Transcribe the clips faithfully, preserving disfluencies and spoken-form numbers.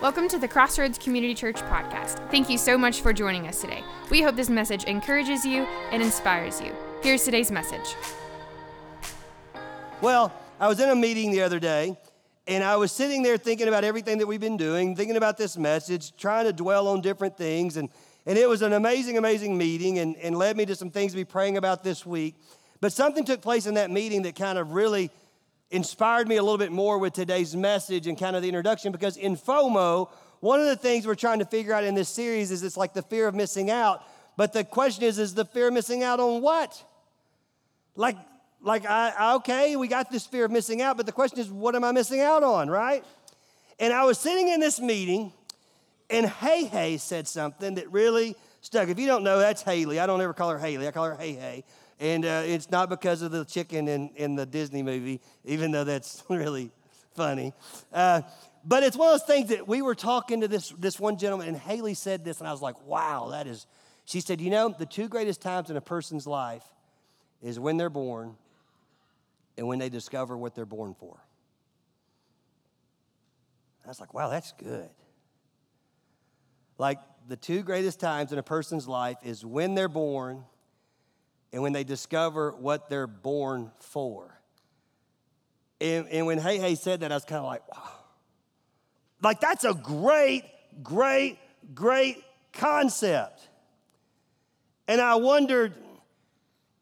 Welcome to the Crossroads Community Church podcast. Thank you so much for joining us today. We hope this message encourages you and inspires you. Here's today's message. Well, I was in a meeting the other day, and I was sitting there thinking about everything that we've been doing, thinking about this message, trying to dwell on different things, and, and it was an amazing, amazing meeting and, and led me to some things to be praying about this week. But something took place in that meeting that kind of really inspired me a little bit more with today's message and kind of the introduction, because in FOMO, one of the things we're trying to figure out in this series is it's like the fear of missing out. But the question is, is the fear of missing out on what? Like, like I okay, we got this fear of missing out, but the question is, what am I missing out on, right? And I was sitting in this meeting, and Hey Hey said something that really stuck. If you don't know, that's Haley. I don't ever call her Haley. I call her Hey Hey. And uh, it's not because of the chicken in, in the Disney movie, even though that's really funny. Uh, but it's one of those things that we were talking to this, this one gentleman, and Haley said this, and I was like, wow, that is, she said, you know, the two greatest times in a person's life is when they're born and when they discover what they're born for. I was like, wow, that's good. Like, the two greatest times in a person's life is when they're born and when they discover what they're born for. And, and when Hey Hey said that, I was kind of like, wow. Like, that's a great, great, great concept. And I wondered,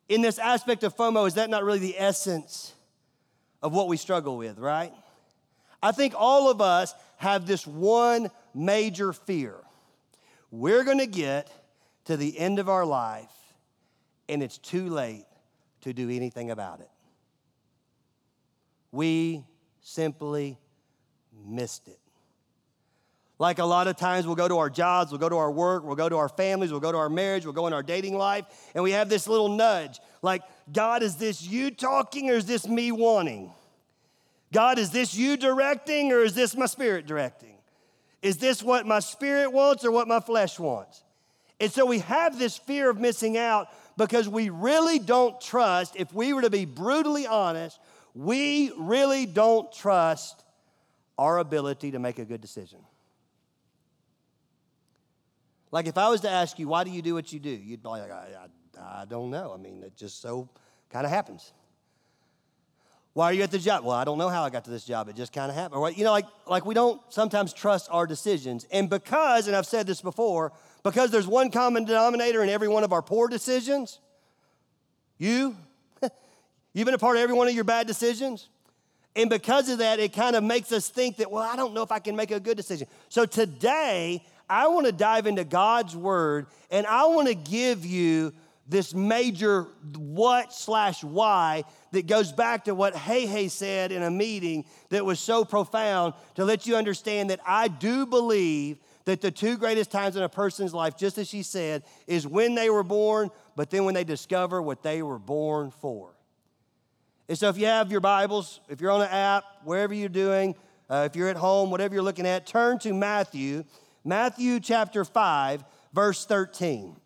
in this aspect of FOMO, is that not really the essence of what we struggle with, right? I think all of us have this one major fear. We're going to get to the end of our life, and it's too late to do anything about it. We simply missed it. Like, a lot of times we'll go to our jobs, we'll go to our work, we'll go to our families, we'll go to our marriage, we'll go in our dating life, and we have this little nudge. Like, God, is this you talking, or is this me wanting? God, is this you directing, or is this my spirit directing? Is this what my spirit wants or what my flesh wants? And so we have this fear of missing out, because we really don't trust, if we were to be brutally honest, we really don't trust our ability to make a good decision. Like, if I was to ask you, why do you do what you do? You'd be like, I, I, I don't know. I mean, it just so kind of happens. Why are you at the job? Well, I don't know how I got to this job. It just kind of happened. Or, you know, like, like we don't sometimes trust our decisions. And because, and I've said this before, because there's one common denominator in every one of our poor decisions. You, you've been a part of every one of your bad decisions. And because of that, it kind of makes us think that, well, I don't know if I can make a good decision. So today, I want to dive into God's word, and I want to give you this major what slash why that goes back to what Hey Hey said in a meeting that was so profound, to let you understand that I do believe that the two greatest times in a person's life, just as she said, is when they were born, but then when they discover what they were born for. And so if you have your Bibles, if you're on an app, wherever you're doing, uh, if you're at home, whatever you're looking at, turn to Matthew, Matthew chapter five, verse thirteen.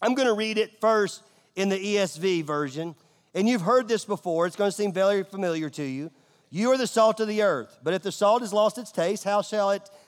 I'm going to read it first in the E S V version, and you've heard this before. It's going to seem very familiar to you. You are the salt of the earth, but if the salt has lost its taste, how shall it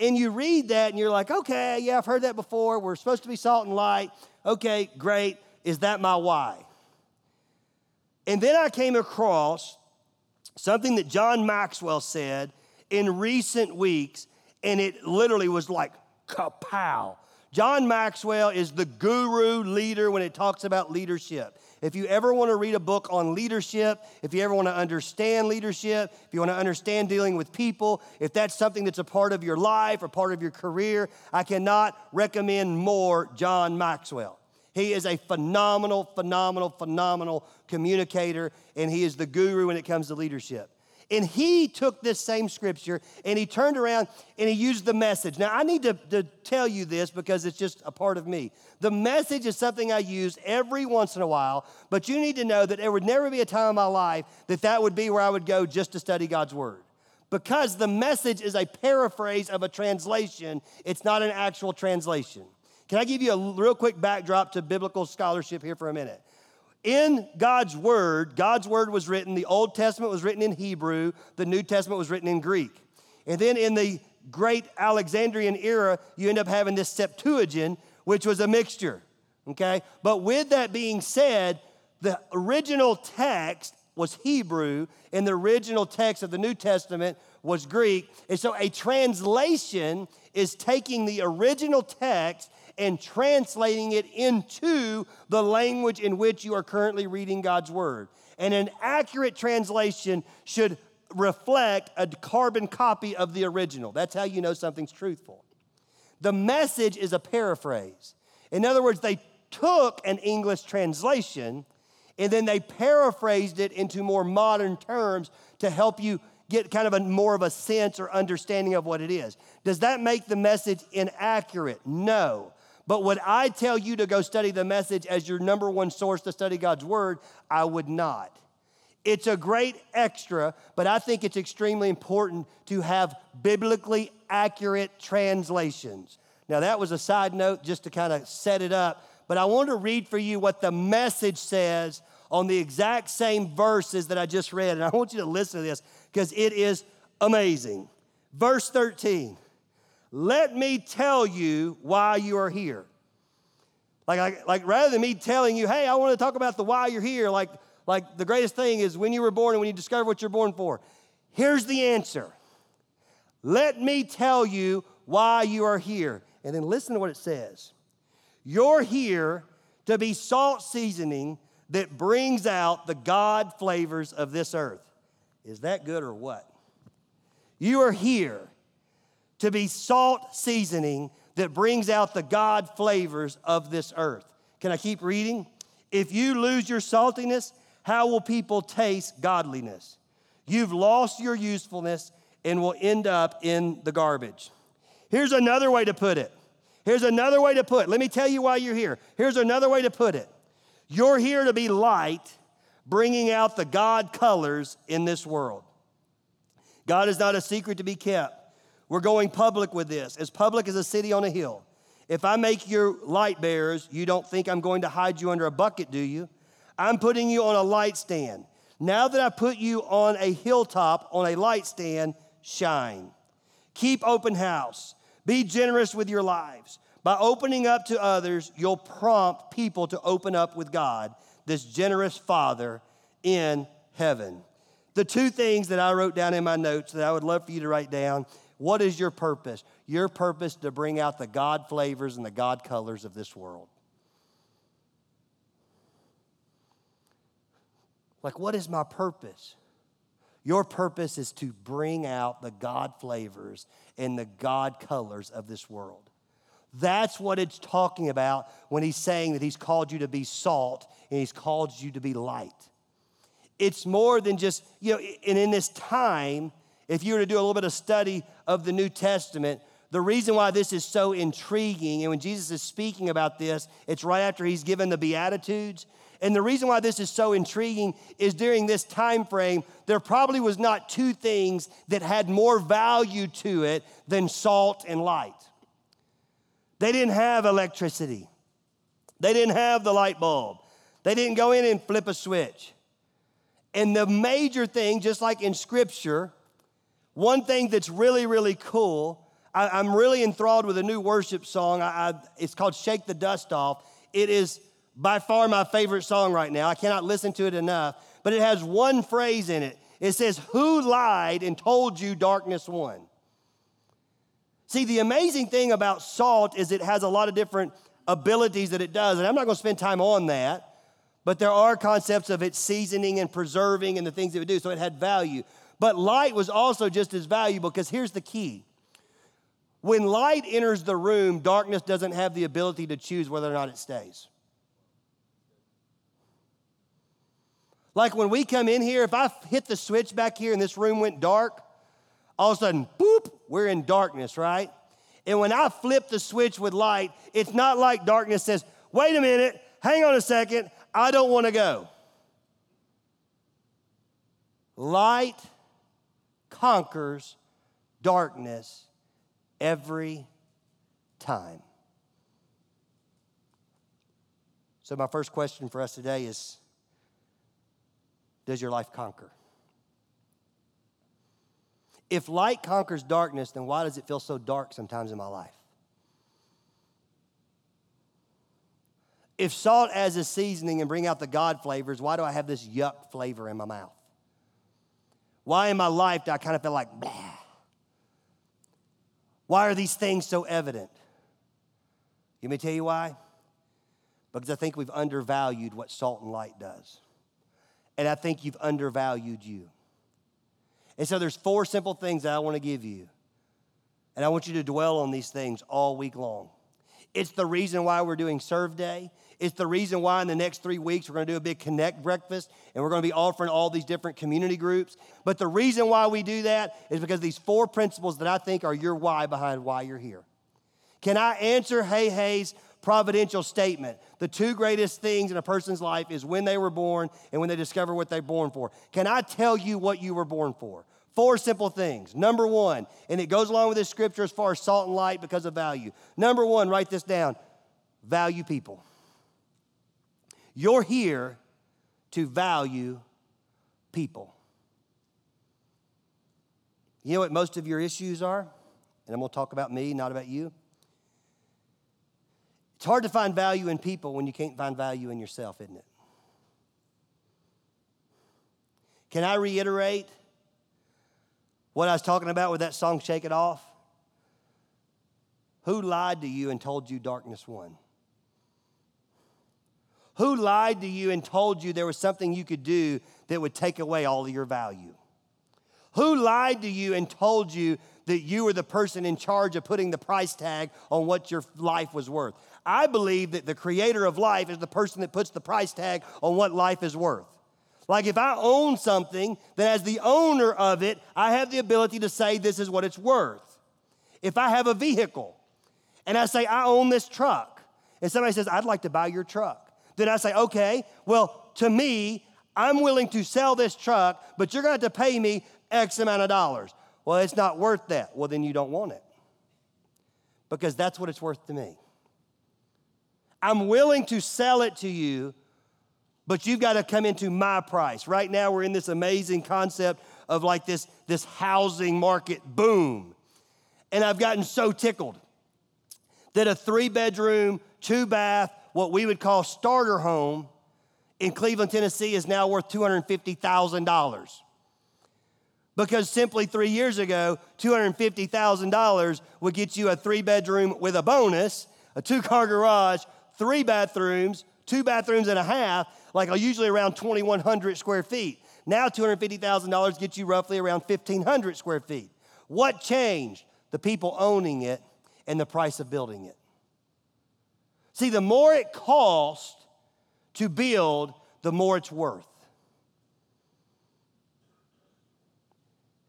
And you read that, and you're like, okay, yeah, I've heard that before. We're supposed to be salt and light. Okay, great. Is that my why? And then I came across something that John Maxwell said in recent weeks, and it literally was like, kapow. John Maxwell is the guru leader when it talks about leadership. If you ever want to read a book on leadership, if you ever want to understand leadership, if you want to understand dealing with people, if that's something that's a part of your life or part of your career, I cannot recommend more John Maxwell. He is a phenomenal, phenomenal, phenomenal communicator, and he is the guru when it comes to leadership. And he took this same scripture and he turned around and he used the message. Now, I need to, to tell you this because it's just a part of me. The message is something I use every once in a while, but you need to know that there would never be a time in my life that that would be where I would go just to study God's word. Because the message is a paraphrase of a translation, it's not an actual translation. Can I give you a real quick backdrop to biblical scholarship here for a minute? In God's word, God's word was written, the Old Testament was written in Hebrew, the New Testament was written in Greek. And then in the great Alexandrian era, you end up having this Septuagint, which was a mixture, okay? But with that being said, the original text was Hebrew, and the original text of the New Testament was Greek. And so a translation is taking the original text and translating it into the language in which you are currently reading God's word. And an accurate translation should reflect a carbon copy of the original. That's how you know something's truthful. The message is a paraphrase. In other words, they took an English translation and then they paraphrased it into more modern terms to help you get kind of a more of a sense or understanding of what it is. Does that make the message inaccurate? No. But would I tell you to go study the message as your number one source to study God's word? I would not. It's a great extra, but I think it's extremely important to have biblically accurate translations. Now, that was a side note just to kind of set it up. But I want to read for you what the message says on the exact same verses that I just read. And I want you to listen to this because it is amazing. Verse thirteen, let me tell you why you are here. Like, like, like rather than me telling you, hey, I want to talk about the why you're here, like, like the greatest thing is when you were born and when you discover what you're born for. Here's the answer. Let me tell you why you are here. And then listen to what it says. You're here to be salt seasoning that brings out the God flavors of this earth. Is that good or what? You are here to be salt seasoning that brings out the God flavors of this earth. Can I keep reading? If you lose your saltiness, how will people taste godliness? You've lost your usefulness and will end up in the garbage. Here's another way to put it. Here's another way to put it. Let me tell you why you're here. Here's another way to put it. You're here to be light, bringing out the God colors in this world. God is not a secret to be kept. We're going public with this, as public as a city on a hill. If I make you light bearers, you don't think I'm going to hide you under a bucket, do you? I'm putting you on a light stand. Now that I put you on a hilltop, on a light stand, shine. Keep open house. Be generous with your lives. By opening up to others, you'll prompt people to open up with God, this generous Father in heaven. The two things that I wrote down in my notes that I would love for you to write down, what is your purpose? Your purpose to bring out the God flavors and the God colors of this world. Like, what is my purpose? Your purpose is to bring out the God flavors and the God colors of this world. That's what it's talking about when he's saying that he's called you to be salt and he's called you to be light. It's more than just, you know, and in this time, if you were to do a little bit of study of the New Testament, the reason why this is so intriguing, and when Jesus is speaking about this, it's right after he's given the Beatitudes. And the reason why this is so intriguing is during this time frame, there probably was not two things that had more value to it than salt and light. They didn't have electricity. They didn't have the light bulb. They didn't go in and flip a switch. And the major thing, just like in Scripture, one thing that's really, really cool, I, I'm really enthralled with a new worship song. I, I, it's called Shake the Dust Off. It is by far my favorite song right now. I cannot listen to it enough, but it has one phrase in it. It says, who lied and told you darkness won? See, the amazing thing about salt is it has a lot of different abilities that it does, and I'm not going to spend time on that, but there are concepts of it seasoning and preserving and the things it would do, so it had value. But light was also just as valuable because here's the key. When light enters the room, darkness doesn't have the ability to choose whether or not it stays. Like when we come in here, if I hit the switch back here and this room went dark, all of a sudden, boop, we're in darkness, right? And when I flip the switch with light, it's not like darkness says, wait a minute, hang on a second, I don't want to go. Light conquers darkness every time. So my first question for us today is, does your life conquer? If light conquers darkness, then why does it feel so dark sometimes in my life? If salt as a seasoning and bring out the God flavors, why do I have this yuck flavor in my mouth? Why in my life do I kind of feel like, bah? Why are these things so evident? Let me tell you why. Because I think we've undervalued what salt and light does. And I think you've undervalued you. And so there's four simple things that I want to give you. And I want you to dwell on these things all week long. It's the reason why we're doing Serve Day. It's the reason why in the next three weeks we're going to do a big Connect breakfast, and we're going to be offering all these different community groups. But the reason why we do that is because these four principles that I think are your why behind why you're here. Can I answer Hey Hey's providential statement? The two greatest things in a person's life is when they were born and when they discover what they're born for. Can I tell you what you were born for? Four simple things. Number one, and it goes along with this scripture as far as salt and light because of value. Number one, write this down. Value people. You're here to value people. You know what most of your issues are? And I'm going to talk about me, not about you. It's hard to find value in people when you can't find value in yourself, isn't it? Can I reiterate what I was talking about with that song, Shake It Off? Who lied to you and told you darkness won? Who lied to you and told you there was something you could do that would take away all of your value? Who lied to you and told you that you were the person in charge of putting the price tag on what your life was worth? I believe that the creator of life is the person that puts the price tag on what life is worth. Like if I own something, then as the owner of it, I have the ability to say this is what it's worth. If I have a vehicle and I say, I own this truck, and somebody says, I'd like to buy your truck, then I say, okay, well, to me, I'm willing to sell this truck, but you're going to have to pay me X amount of dollars. Well, it's not worth that. Well, then you don't want it because that's what it's worth to me. I'm willing to sell it to you, but you've got to come into my price. Right now, we're in this amazing concept of like this, this housing market boom. And I've gotten so tickled that a three-bedroom, two-bath, what we would call starter home in Cleveland, Tennessee is now worth two hundred fifty thousand dollars. Because simply three years ago, two hundred fifty thousand dollars would get you a three-bedroom with a bonus, a two-car garage, three bathrooms, two bathrooms and a half, like usually around twenty-one hundred square feet. Now two hundred fifty thousand dollars gets you roughly around fifteen hundred square feet. What changed? The people owning it and the price of building it. See, the more it costs to build, the more it's worth.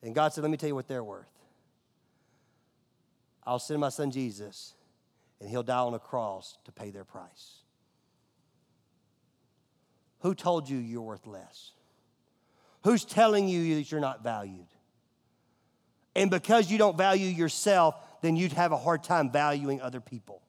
And God said, let me tell you what they're worth. I'll send my son Jesus, and he'll die on a cross to pay their price. Who told you you're worth less? Who's telling you that you're not valued? And because you don't value yourself, then you'd have a hard time valuing other people.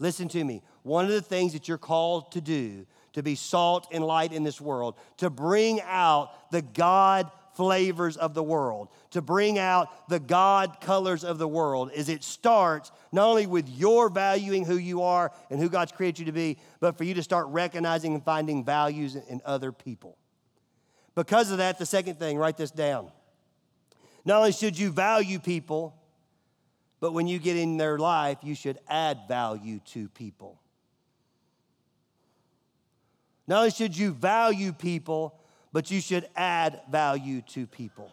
Listen to me. One of the things that you're called to do, to be salt and light in this world, to bring out the God flavors of the world, to bring out the God colors of the world, is it starts not only with your valuing who you are and who God's created you to be, but for you to start recognizing and finding values in other people. Because of that, the second thing, write this down. Not only should you value people, but when you get in their life, you should add value to people. Not only should you value people, but you should add value to people.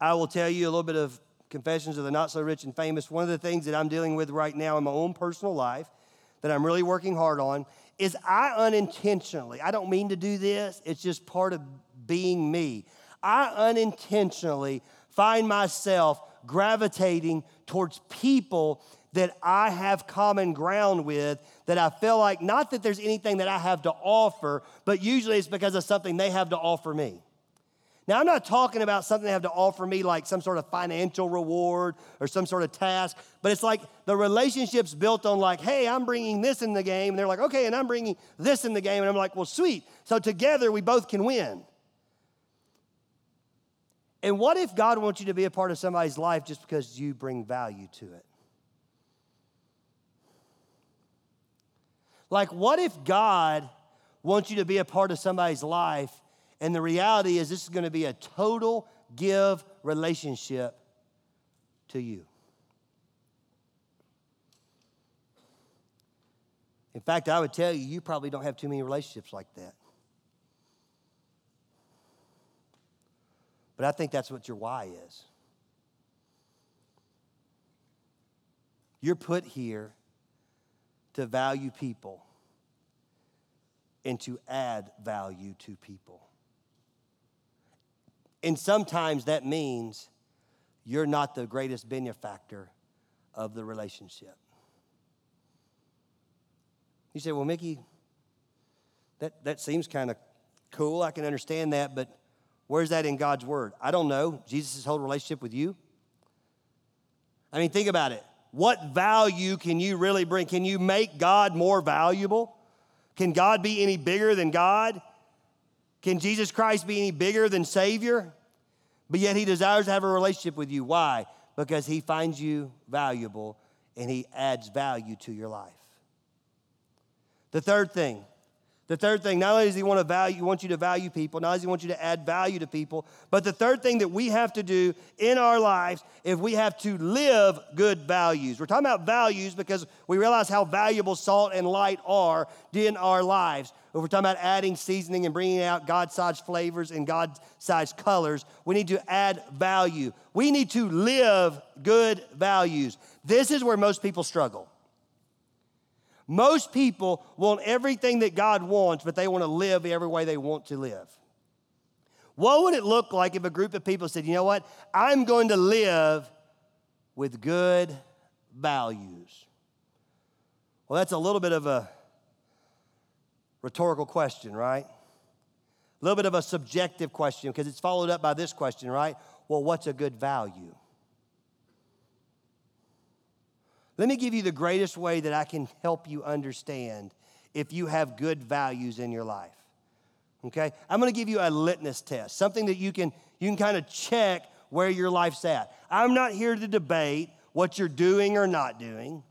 I will tell you a little bit of Confessions of the Not So Rich and Famous. One of the things that I'm dealing with right now in my own personal life that I'm really working hard on is I unintentionally, I don't mean to do this, it's just part of being me. I unintentionally find myself gravitating towards people that I have common ground with, that I feel like, not that there's anything that I have to offer, but usually it's because of something they have to offer me. Now, I'm not talking about something they have to offer me like some sort of financial reward or some sort of task, but it's like the relationship's built on like, hey, I'm bringing this in the game. And they're like, okay, and I'm bringing this in the game. And I'm like, well, sweet. So together we both can win. And what if God wants you to be a part of somebody's life just because you bring value to it? Like, what if God wants you to be a part of somebody's life, and the reality is this is going to be a total give relationship to you? In fact, I would tell you, you probably don't have too many relationships like that. But I think that's what your why is. You're put here to value people and to add value to people. And sometimes that means you're not the greatest benefactor of the relationship. You say, well, Mickey, that, that seems kind of cool. I can understand that, but where's that in God's word? I don't know. Jesus' whole relationship with you? I mean, think about it. What value can you really bring? Can you make God more valuable? Can God be any bigger than God? Can Jesus Christ be any bigger than Savior? But yet he desires to have a relationship with you. Why? Because he finds you valuable and he adds value to your life. The third thing, the third thing, not only does he want to value, want you to value people, not only does he want you to add value to people, but the third thing that we have to do in our lives is we have to live good values. We're talking about values because we realize how valuable salt and light are in our lives. If we're talking about adding seasoning and bringing out God-sized flavors and God-sized colors, we need to add value. We need to live good values. This is where most people struggle. Most people want everything that God wants, but they want to live every way they want to live. What would it look like if a group of people said, you know what, I'm going to live with good values? Well, that's a little bit of a rhetorical question, right? A little bit of a subjective question because it's followed up by this question, right? Well, what's a good value? Let me give you the greatest way that I can help you understand if you have good values in your life, okay? I'm going to give you a litmus test, something that you can you can kind of check where your life's at. I'm not here to debate what you're doing or not doing.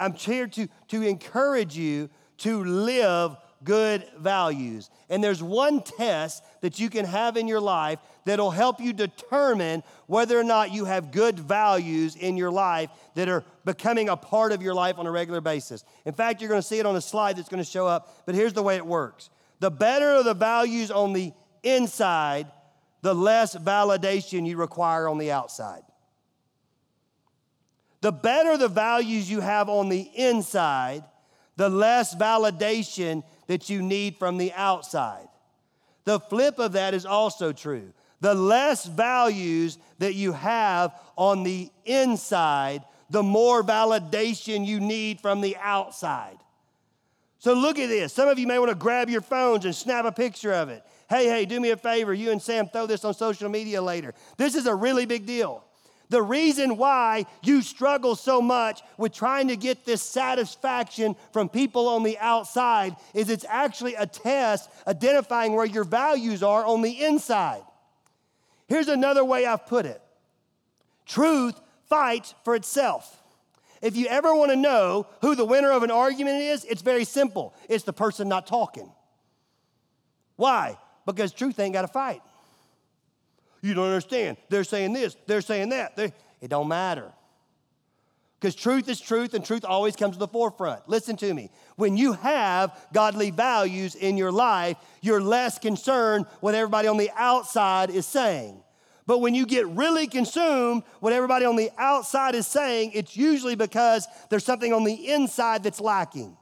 I'm here to, to encourage you to live good values. And there's one test that you can have in your life that'll help you determine whether or not you have good values in your life that are becoming a part of your life on a regular basis. In fact, you're going to see it on a slide that's going to show up, but here's the way it works. The better the values on the inside, the less validation you require on the outside. The better the values you have on the inside, the less validation that you need from the outside. The flip of that is also true. The less values that you have on the inside, the more validation you need from the outside. So look at this. Some of you may want to grab your phones and snap a picture of it. Hey, hey, do me a favor. You and Sam throw this on social media later. This is a really big deal. The reason why you struggle so much with trying to get this satisfaction from people on the outside is it's actually a test identifying where your values are on the inside. Here's another way I've put it. Truth fights for itself. If you ever want to know who the winner of an argument is, it's very simple. It's the person not talking. Why? Because truth ain't got to fight. You don't understand. They're saying this. They're saying that. They, it don't matter. Because truth is truth, and truth always comes to the forefront. Listen to me. When you have godly values in your life, you're less concerned what everybody on the outside is saying. But when you get really consumed what everybody on the outside is saying, it's usually because there's something on the inside that's lacking.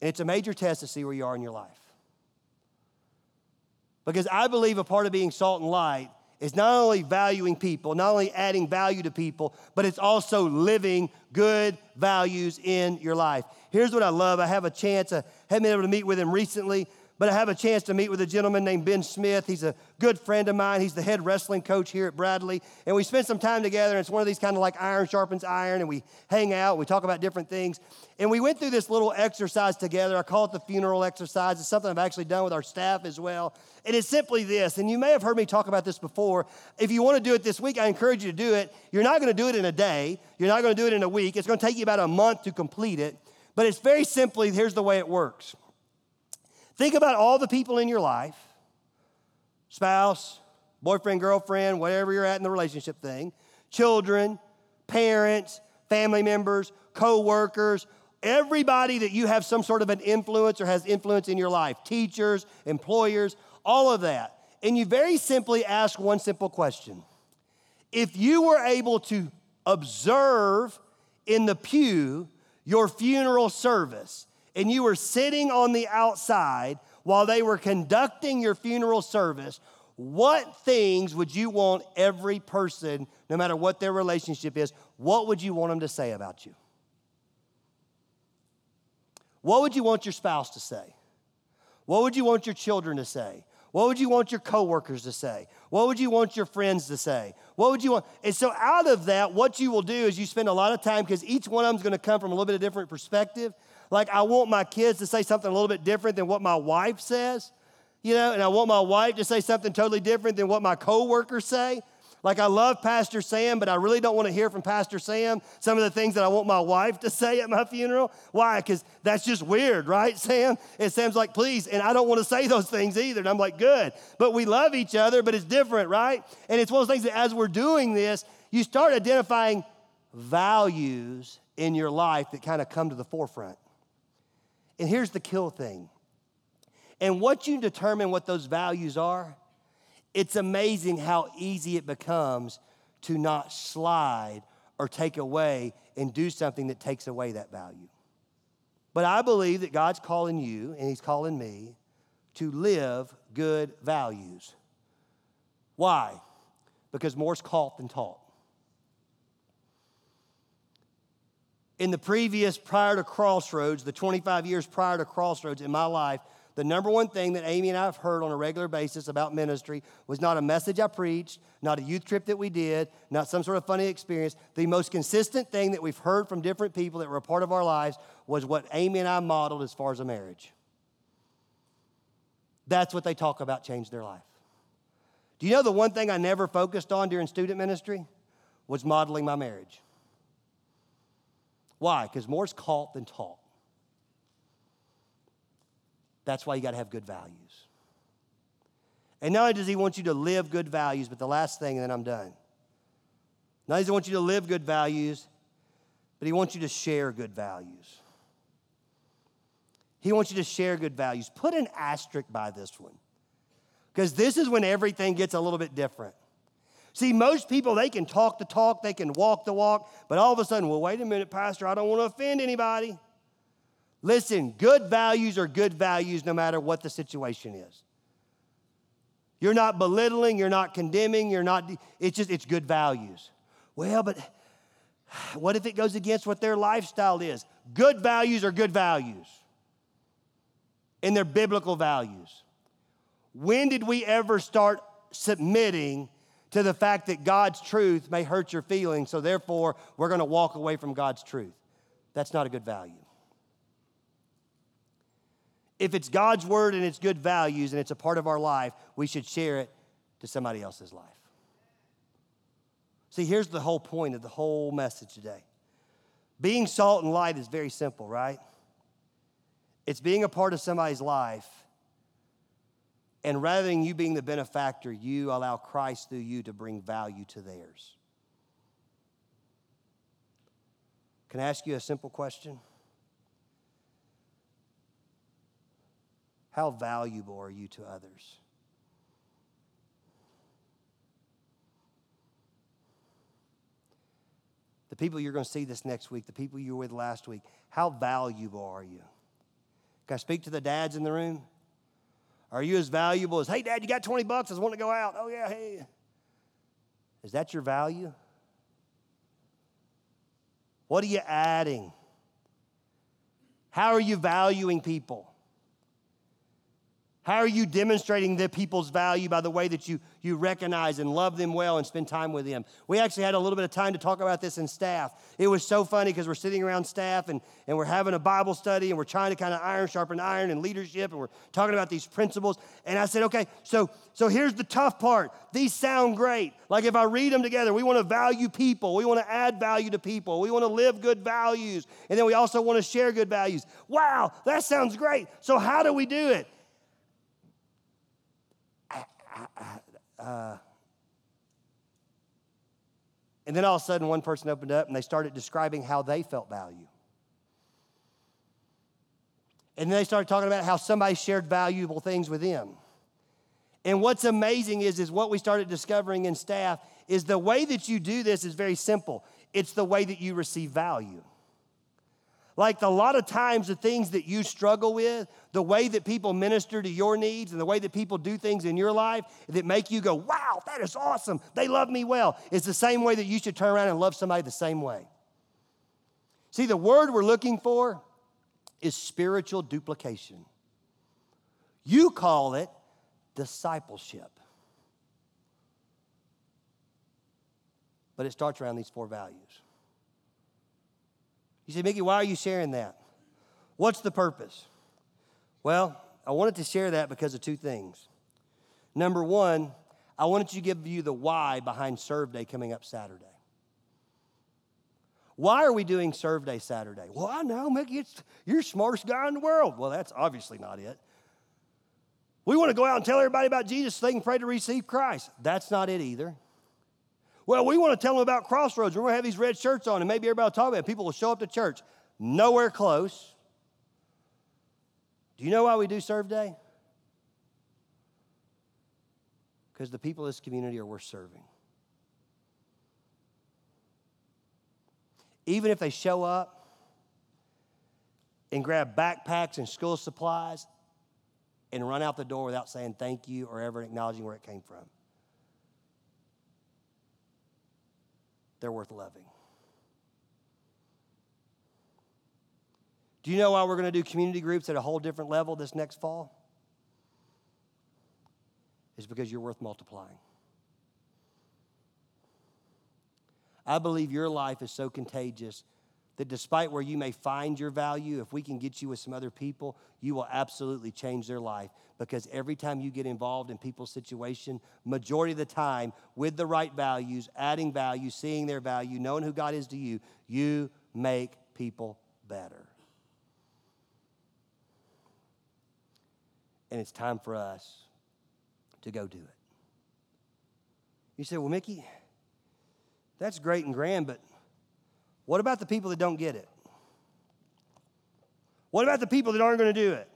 And it's a major test to see where you are in your life. Because I believe a part of being salt and light is not only valuing people, not only adding value to people, but it's also living good values in your life. Here's what I love. I have a chance. I haven't been able to meet with him recently, but I have a chance to meet with a gentleman named Ben Smith. He's a good friend of mine. He's the head wrestling coach here at Bradley. And we spent some time together, and it's one of these kind of like iron sharpens iron, and we hang out. We talk about different things. And we went through this little exercise together. I call it the funeral exercise. It's something I've actually done with our staff as well. And it's simply this, and you may have heard me talk about this before. If you want to do it this week, I encourage you to do it. You're not going to do it in a day. You're not going to do it in a week. It's going to take you about a month to complete it. But it's very simply, here's the way it works. Think about all the people in your life, spouse, boyfriend, girlfriend, whatever you're at in the relationship thing, children, parents, family members, co-workers, everybody that you have some sort of an influence or has influence in your life, teachers, employers, all of that. And you very simply ask one simple question. If you were able to observe in the pew your funeral service, and you were sitting on the outside while they were conducting your funeral service, what things would you want every person, no matter what their relationship is, what would you want them to say about you? What would you want your spouse to say? What would you want your children to say? What would you want your coworkers to say? What would you want your friends to say? What would you want? And so out of that, what you will do is you spend a lot of time, because each one of them is going to come from a little bit of different perspective. Like, I want my kids to say something a little bit different than what my wife says, you know, and I want my wife to say something totally different than what my coworkers say. Like, I love Pastor Sam, but I really don't want to hear from Pastor Sam some of the things that I want my wife to say at my funeral. Why? Because that's just weird, right, Sam? And Sam's like, please, and I don't want to say those things either. And I'm like, good. But we love each other, but it's different, right? And it's one of those things that as we're doing this, you start identifying values in your life that kind of come to the forefront. And here's the kill thing. And once you determine what those values are, it's amazing how easy it becomes to not slide or take away and do something that takes away that value. But I believe that God's calling you, and he's calling me, to live good values. Why? Because more's caught than taught. In the previous, prior to Crossroads, the twenty-five years prior to Crossroads in my life, the number one thing that Amy and I have heard on a regular basis about ministry was not a message I preached, not a youth trip that we did, not some sort of funny experience. The most consistent thing that we've heard from different people that were a part of our lives was what Amy and I modeled as far as a marriage. That's what they talk about changed their life. Do you know the one thing I never focused on during student ministry was modeling my marriage? Why? Because more's caught than taught. That's why you got to have good values. And not only does he want you to live good values, but the last thing, and then I'm done. Not only does he want you to live good values, but he wants you to share good values. He wants you to share good values. Put an asterisk by this one, because this is when everything gets a little bit different. See, most people, they can talk the talk, they can walk the walk, but all of a sudden, well, wait a minute, Pastor, I don't want to offend anybody. Listen, good values are good values no matter what the situation is. You're not belittling, you're not condemning, you're not, it's just, it's good values. Well, but what if it goes against what their lifestyle is? Good values are good values, and they're biblical values. When did we ever start submitting to the fact that God's truth may hurt your feelings, so therefore we're going to walk away from God's truth? That's not a good value. If it's God's word and it's good values and it's a part of our life, we should share it to somebody else's life. See, here's the whole point of the whole message today. Being salt and light is very simple, right? It's being a part of somebody's life. And rather than you being the benefactor, you allow Christ through you to bring value to theirs. Can I ask you a simple question? How valuable are you to others? The people you're going to see this next week, the people you were with last week, how valuable are you? Can I speak to the dads in the room? Are you as valuable as, hey, Dad, you got twenty bucks? I just want to go out. Oh, yeah, hey. Is that your value? What are you adding? How are you valuing people? How are you demonstrating the people's value by the way that you, you recognize and love them well and spend time with them? We actually had a little bit of time to talk about this in staff. It was so funny because we're sitting around staff and, and we're having a Bible study and we're trying to kind of iron sharpen iron and leadership and we're talking about these principles. And I said, okay, so, so here's the tough part. These sound great. Like if I read them together, we want to value people. We want to add value to people. We want to live good values. And then we also want to share good values. Wow, that sounds great. So how do we do it? Uh, and then all of a sudden, one person opened up and they started describing how they felt value. And then they started talking about how somebody shared valuable things with them. And what's amazing is, is what we started discovering in staff is the way that you do this is very simple. It's the way that you receive value. Like a lot of times the things that you struggle with, the way that people minister to your needs and the way that people do things in your life that make you go, wow, that is awesome. They love me well. It's the same way that you should turn around and love somebody the same way. See, the word we're looking for is spiritual duplication. You call it discipleship. But it starts around these four values. You say, Mickey, why are you sharing that? What's the purpose? Well, I wanted to share that because of two things. Number one, I wanted to give you the why behind Serve Day coming up Saturday. Why are we doing Serve Day Saturday? Well, I know, Mickey, it's, you're the smartest guy in the world. Well, that's obviously not it. We want to go out and tell everybody about Jesus so they can pray to receive Christ. That's not it either. Well, we want to tell them about Crossroads. We're going to have these red shirts on, and maybe everybody will talk about it. People will show up to church. Nowhere close. Do you know why we do Serve Day? Because the people of this community are worth serving. Even if they show up and grab backpacks and school supplies and run out the door without saying thank you or ever acknowledging where it came from. They're worth loving. Do you know why we're going to do community groups at a whole different level this next fall? It's because you're worth multiplying. I believe your life is so contagious that despite where you may find your value, if we can get you with some other people, you will absolutely change their life. Because every time you get involved in people's situation, majority of the time, with the right values, adding value, seeing their value, knowing who God is to you, you make people better. And it's time for us to go do it. You say, well, Mickey, that's great and grand, but what about the people that don't get it? What about the people that aren't going to do it?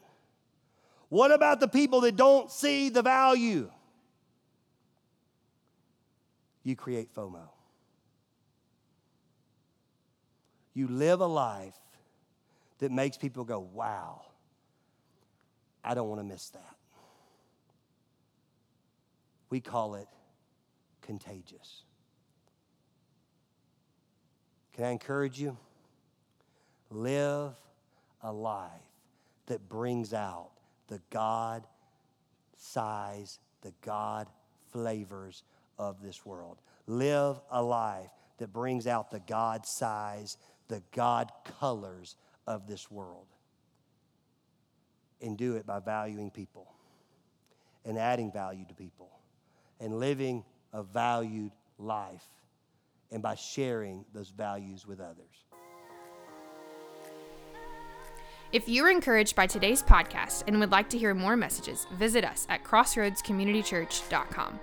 What about the people that don't see the value? You create FOMO. You live a life that makes people go, wow, I don't want to miss that. We call it contagious. Can I encourage you? Live a life that brings out the God size, the God flavors of this world. Live a life that brings out the God size, the God colors of this world. And do it by valuing people and adding value to people and living a valued life and by sharing those values with others. If you were encouraged by today's podcast and would like to hear more messages, visit us at crossroads community church dot com.